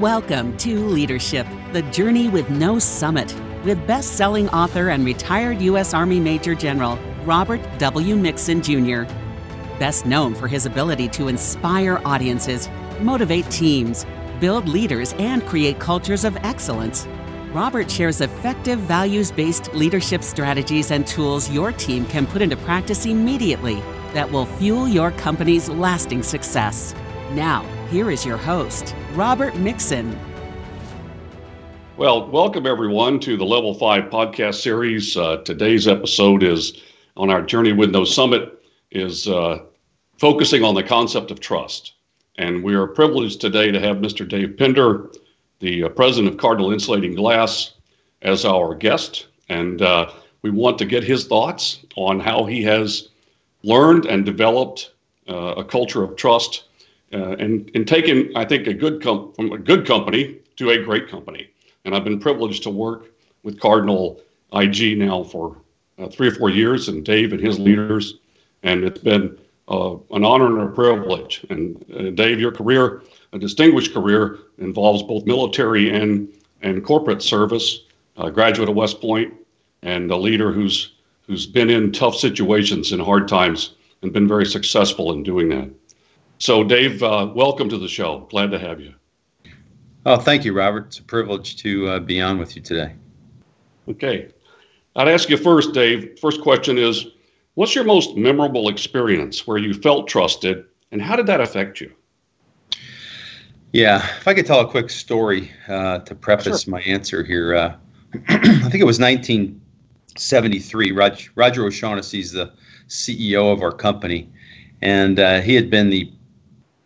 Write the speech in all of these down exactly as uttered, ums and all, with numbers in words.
Welcome to Leadership, the journey with no summit, with best-selling author and retired U S Army Major General Robert W. Mixon, Junior Best known for his ability to inspire audiences, motivate teams, build leaders, and create cultures of excellence. Robert shares effective values-based leadership strategies and tools your team can put into practice immediately that will fuel your company's lasting success. Now, here is your host, Robert Mixon. Well, welcome everyone to the Level Five podcast series. Uh, today's episode is on our Journey with No Summit, is uh, focusing on the concept of trust. And we are privileged today to have Mister Dave Pinder, the uh, president of Cardinal Insulating Glass, as our guest. And uh, we want to get his thoughts on how he has learned and developed uh, a culture of trust uh, and, and taken, I think, a good com- from a good company to a great company. And I've been privileged to work with Cardinal I G now for uh, three or four years, and Dave and his leaders. And it's been uh, an honor and a privilege. And uh, Dave, your career, a distinguished career, involves both military and, and corporate service, a graduate of West Point, and a leader who's who's been in tough situations and hard times and been very successful in doing that. So Dave, uh, welcome to the show. Glad to have you. Oh, thank you, Robert. It's a privilege to uh, be on with you today. Okay. I'd ask you first, Dave. First question is, what's your most memorable experience where you felt trusted, and how did that affect you? Yeah, if I could tell a quick story uh, to preface sure. my answer here. Uh, I think it was nineteen seventy-three. Roger, Roger O'Shaughnessy is the C E O of our company, and uh, he had been the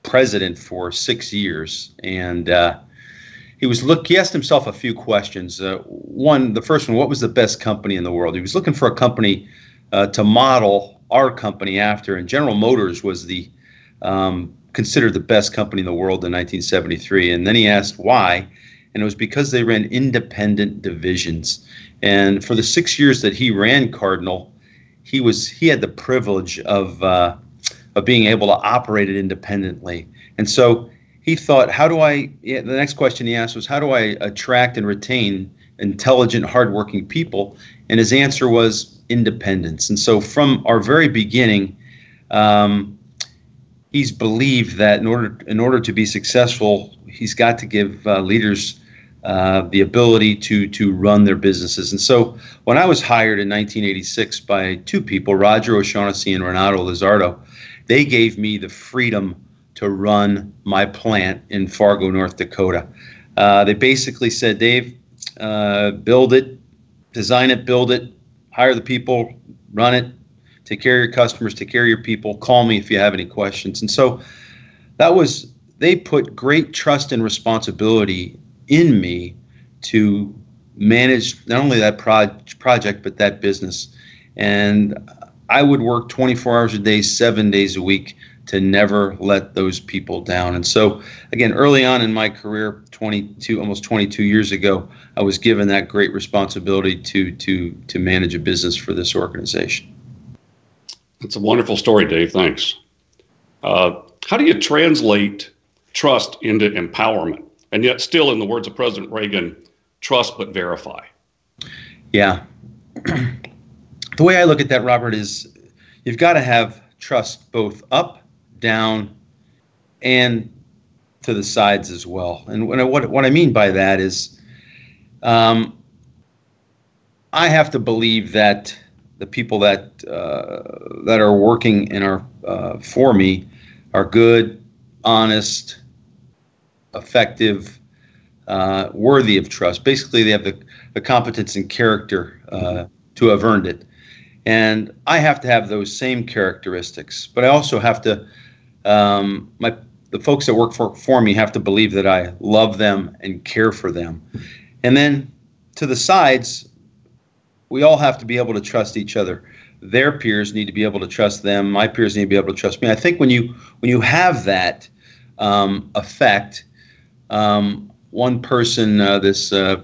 president for six years. And uh, he was look. He asked himself a few questions. Uh, one, the first one, what was the best company in the world? He was looking for a company uh, to model our company after, and General Motors was the um, considered the best company in the world in nineteen seventy-three. And then he asked why, and it was because they ran independent divisions. And for the six years that he ran Cardinal, he was he had the privilege of uh, of being able to operate it independently. And so he thought, how do I, the next question he asked was, how do I attract and retain intelligent, hardworking people? And his answer was independence. And so from our very beginning, um, he's believed that in order in order to be successful, he's got to give uh, leaders uh, the ability to to run their businesses. And so when I was hired in nineteen eighty-six by two people, Roger O'Shaughnessy and Renato Lizardo, they gave me the freedom to run my plant in Fargo, North Dakota. Uh, they basically said, Dave, uh, build it, design it, build it, hire the people, run it. Take care of your customers, take care of your people, call me if you have any questions. And so that was, they put great trust and responsibility in me to manage not only that proj- project, but that business. And I would work twenty-four hours a day, seven days a week to never let those people down. And so again, early on in my career, twenty-two, almost twenty-two years ago, I was given that great responsibility to, to, to manage a business for this organization. It's a wonderful story, Dave. Thanks. Uh, how do you translate trust into empowerment? And yet still, in the words of President Reagan, trust but verify. Yeah. The way I look at that, Robert, is you've got to have trust both up, down, and to the sides as well. And when I, what, what I mean by that is um, I have to believe that the people that uh, that are working in our uh, for me are good, honest, effective, uh, worthy of trust. Basically, they have the, the competence and character uh, mm-hmm. to have earned it. And I have to have those same characteristics. But I also have to, um, my the folks that work for, for me have to believe that I love them and care for them. And then to the sides, we all have to be able to trust each other. Their peers need to be able to trust them. My peers need to be able to trust me. I think when you when you have that um, effect, um, one person, uh, this uh,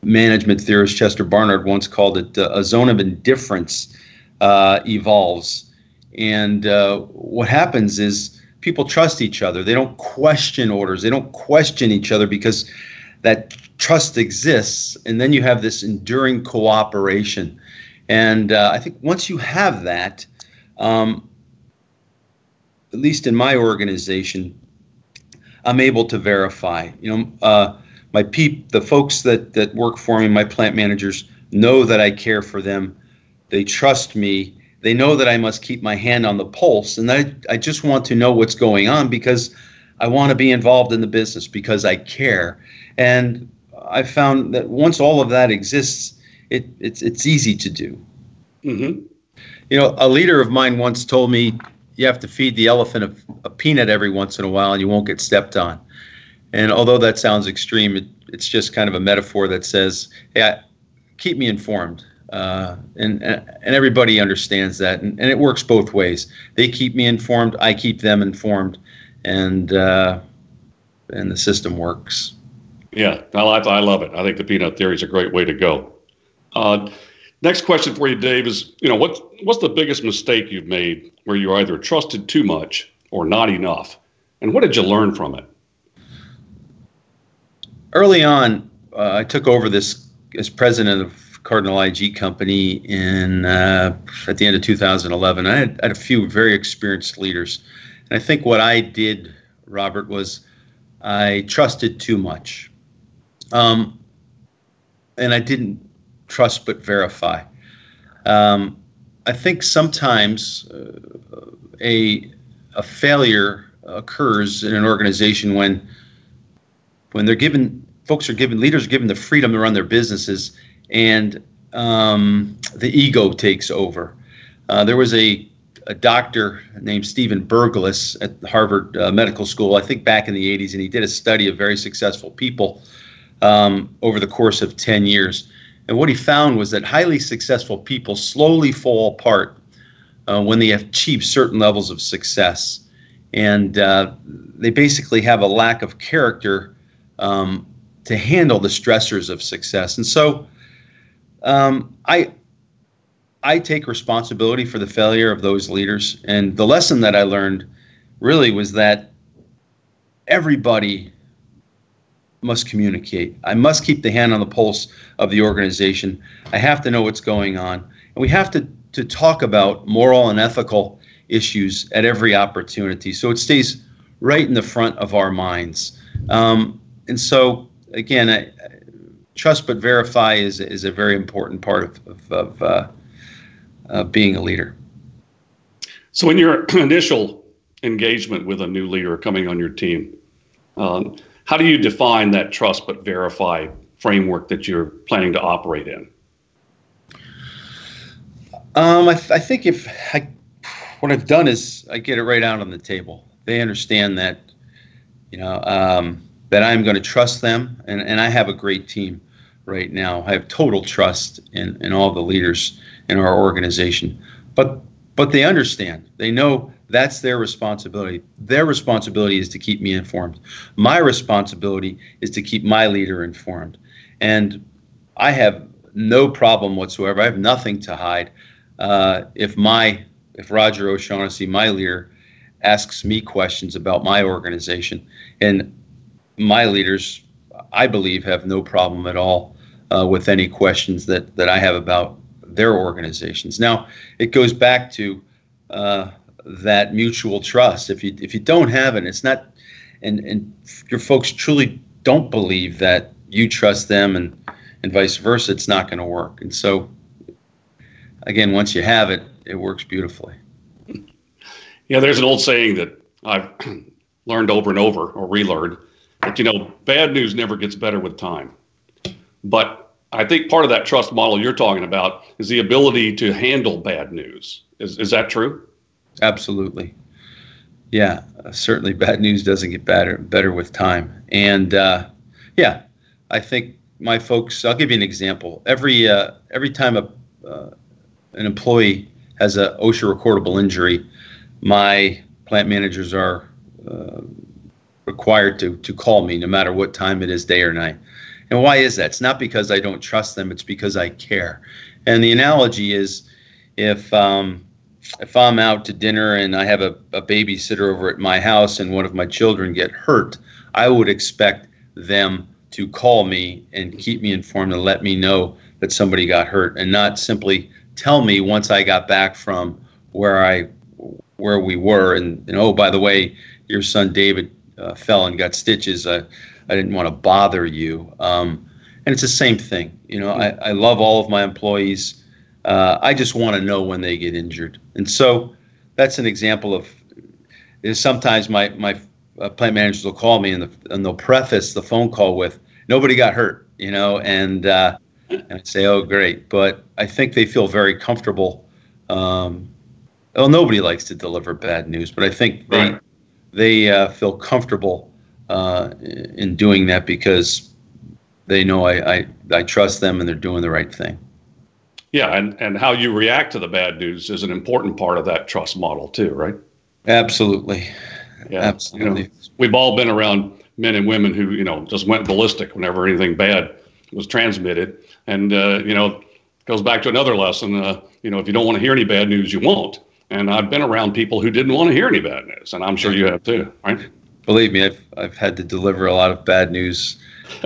management theorist Chester Barnard once called it uh, a zone of indifference uh, evolves. And uh, what happens is people trust each other. They don't question orders. They don't question each other because that trust exists. And then you have this enduring cooperation. And uh, I think once you have that, um, at least in my organization, I'm able to verify. You know, uh, my peep, the folks that that work for me, my plant managers, know that I care for them. They trust me. They know that I must keep my hand on the pulse, and I, I just want to know what's going on because I want to be involved in the business because I care. And I found that once all of that exists, it, it's it's easy to do. Mm-hmm. You know, a leader of mine once told me, you have to feed the elephant a, a peanut every once in a while and you won't get stepped on. And although that sounds extreme, it, it's just kind of a metaphor that says, hey, I, keep me informed. Uh, and, and everybody understands that, and, and it works both ways. They keep me informed, I keep them informed, and uh, and the system works. Yeah, well, I, I love it. I think the peanut theory is a great way to go. Uh, next question for you, Dave, is you know what what's the biggest mistake you've made where you either trusted too much or not enough, and what did you learn from it? Early on, uh, I took over this as president of Cardinal I G Company in uh, at the end of two thousand eleven. I had, I had a few very experienced leaders, and I think what I did, Robert, was I trusted too much, um, and I didn't trust but verify. Um, I think sometimes uh, a a failure occurs in an organization when when they're given folks are given leaders are given the freedom to run their businesses. And um, the ego takes over. Uh, there was a, a doctor named Stephen Berglas at Harvard uh, Medical School, I think back in the eighties, and he did a study of very successful people um, over the course of ten years. And what he found was that highly successful people slowly fall apart uh, when they achieve certain levels of success. And uh, they basically have a lack of character um, to handle the stressors of success. And so Um, I I take responsibility for the failure of those leaders, and the lesson that I learned really was that everybody must communicate. I must keep the hand on the pulse of the organization. I have to know what's going on, and we have to to talk about moral and ethical issues at every opportunity, so it stays right in the front of our minds. Um, and so again, I. Trust but verify is is a very important part of of, of uh, uh, being a leader. So, in your initial engagement with a new leader coming on your team, um, how do you define that trust but verify framework that you're planning to operate in? Um, I, th- I think if I, what I've done is I get it right out on the table. They understand that, you know, um, that I'm going to trust them, and and I have a great team. Right now, I have total trust in, in all the leaders in our organization. But but they understand. They know that's their responsibility. Their responsibility is to keep me informed. My responsibility is to keep my leader informed. And I have no problem whatsoever. I have nothing to hide. Uh, if my if Roger O'Shaughnessy, my leader, asks me questions about my organization, and my leaders, I believe, have no problem at all uh, with any questions that, that I have about their organizations. Now, it goes back to uh, that mutual trust. If you if you don't have it, it's not, and and your folks truly don't believe that you trust them, and and vice versa, it's not going to work. And so, again, once you have it, it works beautifully. Yeah, there's an old saying that I've learned over and over, or relearned. But, you know, bad news never gets better with time. But I think part of that trust model you're talking about is the ability to handle bad news. Is is that true? Absolutely. Yeah, uh, certainly bad news doesn't get better better with time. And, uh, yeah, I think my folks, I'll give you an example. Every uh, every time a uh, an employee has a OSHA recordable injury, my plant managers are uh, required to to call me no matter what time it is, day or night. And why is that? It's not because I don't trust them. It's because I care. And the analogy is if um, if I'm out to dinner and I have a, a babysitter over at my house and one of my children get hurt, I would expect them to call me and keep me informed and let me know that somebody got hurt, and not simply tell me once I got back from where I where we were and, and oh, by the way, your son David uh, fell and got stitches. I, I didn't want to bother you. Um, and it's the same thing. You know, I, I love all of my employees. Uh, I just want to know when they get injured. And so that's an example of is sometimes my, my uh, plant managers will call me and, the, and they'll preface the phone call with, nobody got hurt, you know, and, uh, and I say, oh, great. But I think they feel very comfortable. Um, well, nobody likes to deliver bad news, but I think they right. they uh, feel comfortable uh, in doing that because they know I, I, I trust them and they're doing the right thing. Yeah, and, and how you react to the bad news is an important part of that trust model too, right? Absolutely. Yeah, absolutely. You know, we've all been around men and women who, you know, just went ballistic whenever anything bad was transmitted. And, uh, you know, it goes back to another lesson. Uh, you know, if you don't want to hear any bad news, you won't. And I've been around people who didn't want to hear any bad news, and I'm sure you have too, right? Believe me, I've I've had to deliver a lot of bad news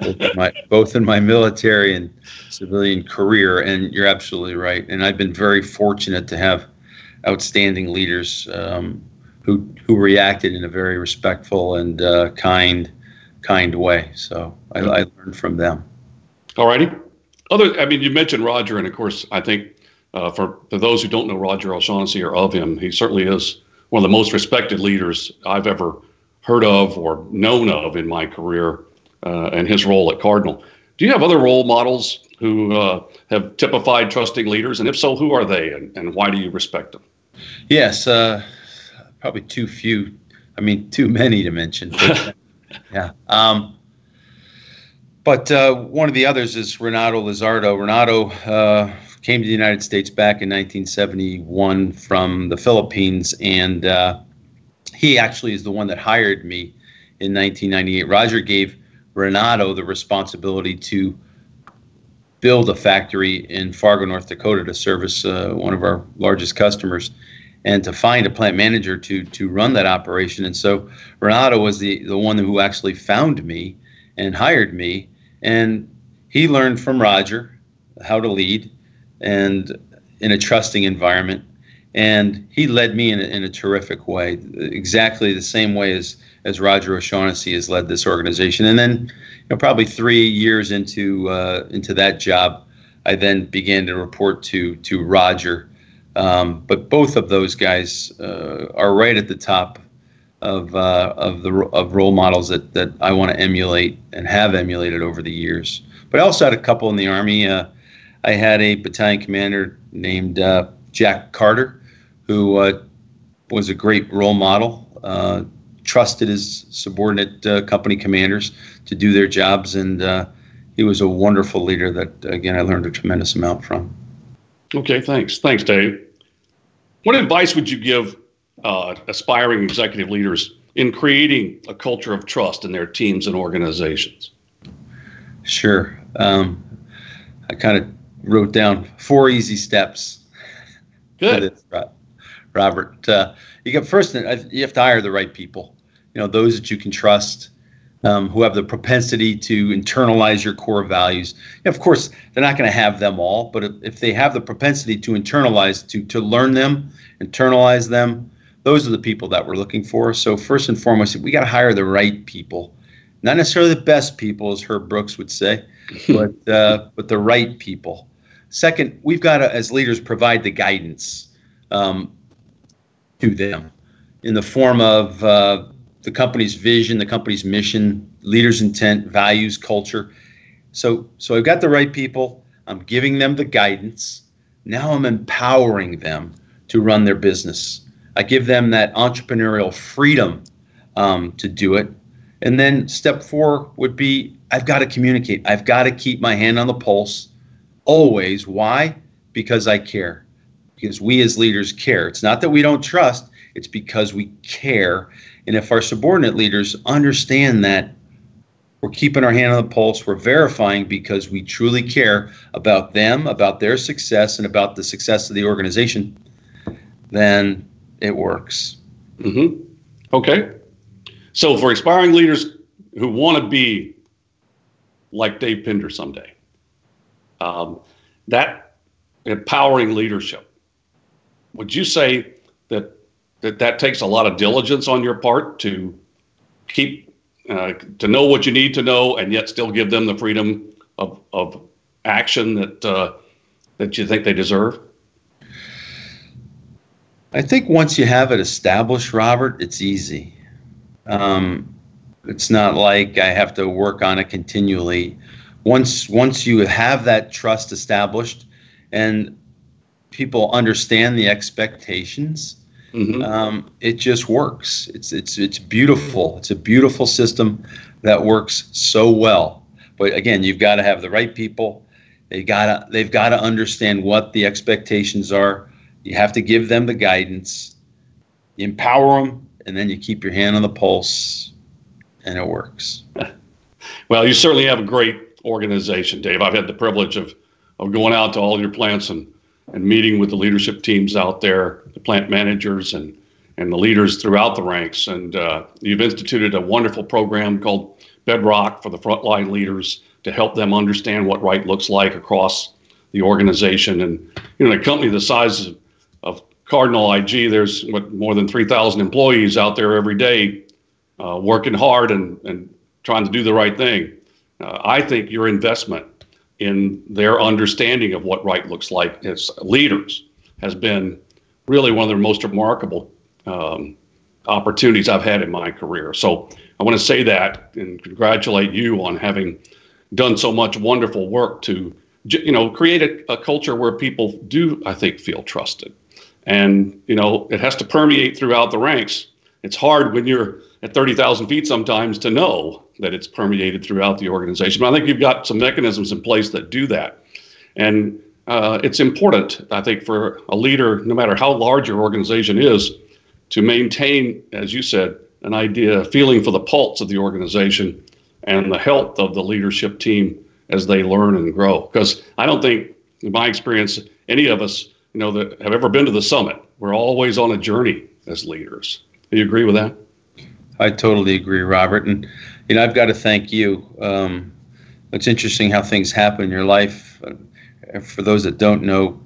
both in my, both in my military and civilian career, and you're absolutely right. And I've been very fortunate to have outstanding leaders um, who who reacted in a very respectful and uh, kind kind way. So I, I learned from them. All righty. Other, I mean, you mentioned Roger, and of course, I think uh, for, for those who don't know Roger O'Shaughnessy or of him, he certainly is one of the most respected leaders I've ever heard of or known of in my career. Uh, and his role at Cardinal. Do you have other role models who uh, have typified trusting leaders? And if so, who are they and, and why do you respect them? Yes, uh, probably too few. I mean, too many to mention. But, yeah. Um, but uh, one of the others is Renato Lizardo. Renato uh, came to the United States back in nineteen seventy-one from the Philippines. And uh, he actually is the one that hired me in nineteen ninety-eight. Roger gave Renato the responsibility to build a factory in Fargo, North Dakota, to service uh, one of our largest customers, and to find a plant manager to to run that operation. And so Renato was the, the one who actually found me and hired me, and he learned from Roger how to lead and in a trusting environment. And he led me in a, in a terrific way, exactly the same way as, as Roger O'Shaughnessy has led this organization. And then, you know, probably three years into uh, into that job, I then began to report to to Roger. Um, but both of those guys uh, are right at the top of uh, of the of role models that that I want to emulate and have emulated over the years. But I also had a couple in the Army. Uh, I had a battalion commander named uh, Jack Carter, who uh, was a great role model, uh, trusted his subordinate uh, company commanders to do their jobs, and uh, he was a wonderful leader that, again, I learned a tremendous amount from. Okay, thanks. Thanks, Dave. What advice would you give uh, aspiring executive leaders in creating a culture of trust in their teams and organizations? Sure. Um, I kind of wrote down four easy steps. Good. Robert, uh, you got first. You have to hire the right people. You know, those that you can trust, um, who have the propensity to internalize your core values. And of course, they're not going to have them all, but if, if they have the propensity to internalize, to to learn them, internalize them, those are the people that we're looking for. So first and foremost, we got to hire the right people, not necessarily the best people, as Herb Brooks would say, but uh, but the right people. Second, we've got to, as leaders, provide the guidance. Um, to them in the form of uh, the company's vision, the company's mission, leaders' intent, values, culture. So so I've got the right people. I'm giving them the guidance. Now I'm empowering them to run their business. I give them that entrepreneurial freedom um, to do it. And then step four would be, I've got to communicate. I've got to keep my hand on the pulse always. Why? Because I care. Because we as leaders care. It's not that we don't trust, it's because we care. And if our subordinate leaders understand that, we're keeping our hand on the pulse, we're verifying because we truly care about them, about their success, and about the success of the organization, then it works. Mm-hmm. Okay. So for aspiring leaders who want to be like Dave Pinder someday, um, that empowering leadership, would you say that that, that takes a lot of diligence on your part to keep, uh, to know what you need to know and yet still give them the freedom of, of action that uh, that you think they deserve? I think once you have it established, Robert, it's easy. Um, it's not like I have to work on it continually. Once once you have that trust established and people understand the expectations, mm-hmm. um, it just works. It's it's it's beautiful. It's a beautiful system that works so well. But again, you've got to have the right people. They gotta they've got to understand what the expectations are. You have to give them the guidance, you empower them, and then you keep your hand on the pulse, and it works. Well, you certainly have a great organization, Dave. I've had the privilege of, of going out to all your plants and, and meeting with the leadership teams out there, the plant managers and, and the leaders throughout the ranks. And uh, you've instituted a wonderful program called Bedrock for the frontline leaders to help them understand what right looks like across the organization. And, you know, in a company the size of of Cardinal I G, there's what, more than three thousand employees out there every day uh, working hard and, and trying to do the right thing. Uh, I think your investment in their understanding of what right looks like as leaders has been really one of the most remarkable um, opportunities I've had in my career. So I want to say that and congratulate you on having done so much wonderful work to, you know, create a, a culture where people do, I think, feel trusted. And, you know, it has to permeate throughout the ranks. It's hard when you're at thirty thousand feet sometimes to know that it's permeated throughout the organization. But I think you've got some mechanisms in place that do that. And uh, it's important, I think, for a leader, no matter how large your organization is, to maintain, as you said, an idea, a feeling for the pulse of the organization and the health of the leadership team as they learn and grow. Because I don't think, in my experience, any of us you know, that have ever been to the summit. We're always on a journey as leaders. Do you agree with that? I totally agree, Robert. And, you know, I've got to thank you. Um, it's interesting how things happen in your life. Uh, for those that don't know,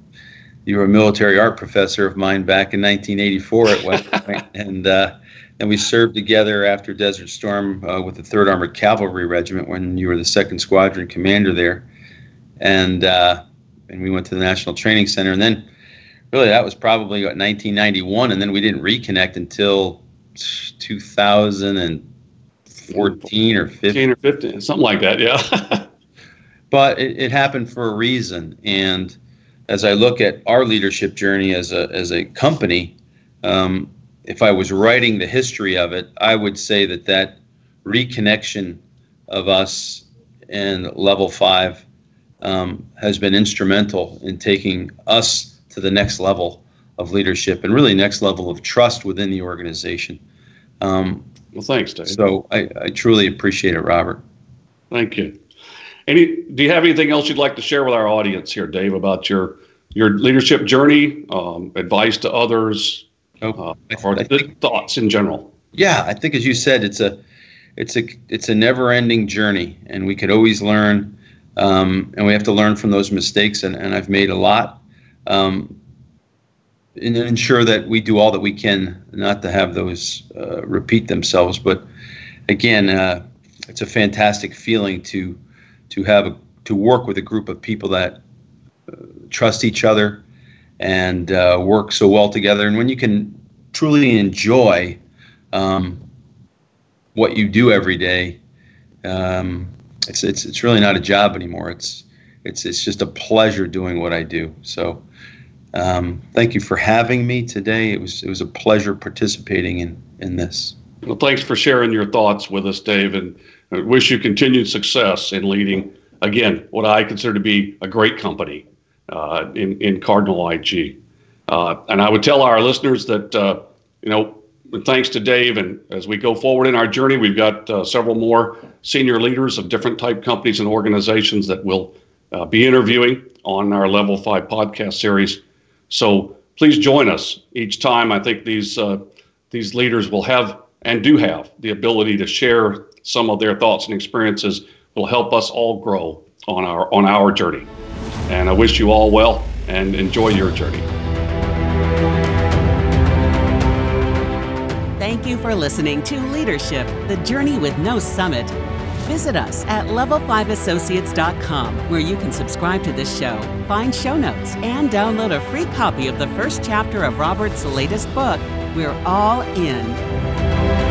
you were a military art professor of mine back in nineteen eighty-four at West Point. And, uh, and we served together after Desert Storm uh, with the third Armored Cavalry Regiment when you were the second Squadron Commander there. And, uh, and we went to the National Training Center. And then really, that was probably what, nineteen ninety-one, and then we didn't reconnect until two thousand fourteen or fifteen, fifteen or fifteen, something like that. Yeah, but it, it happened for a reason. And as I look at our leadership journey as a as a company, um, if I was writing the history of it, I would say that that reconnection of us and Level Five um, has been instrumental in taking us to the next level of leadership and really next level of trust within the organization. Um, well, thanks, Dave. So I, I truly appreciate it, Robert. Thank you. Any, do you have anything else you'd like to share with our audience here, Dave, about your your leadership journey, um, advice to others, oh, uh, or th- think, thoughts in general? Yeah, I think as you said, it's a it's a it's a never-ending journey, and we could always learn, um, and we have to learn from those mistakes. And, and I've made a lot. Um, and ensure that we do all that we can not to have those uh, repeat themselves. But again, uh, it's a fantastic feeling to to have a, to work with a group of people that uh, trust each other and uh, work so well together. And when you can truly enjoy um, what you do every day, um, it's it's it's really not a job anymore. It's it's it's just a pleasure doing what I do. So. Um, thank you for having me today. It was it was a pleasure participating in, in this. Well, thanks for sharing your thoughts with us, Dave, and I wish you continued success in leading, again, what I consider to be a great company uh, in, in Cardinal I G. Uh, and I would tell our listeners that, uh, you know, thanks to Dave, and as we go forward in our journey, we've got uh, several more senior leaders of different type companies and organizations that we'll uh, be interviewing on our Level Five podcast series. So please join us each time. I think these uh, these leaders will have and do have the ability to share some of their thoughts and experiences will help us all grow on our on our journey. And I wish you all well and enjoy your journey. Thank you for listening to Leadership, the Journey with No Summit. Visit us at level five associates dot com, where you can subscribe to this show, find show notes, and download a free copy of the first chapter of Robert's latest book, We're All In.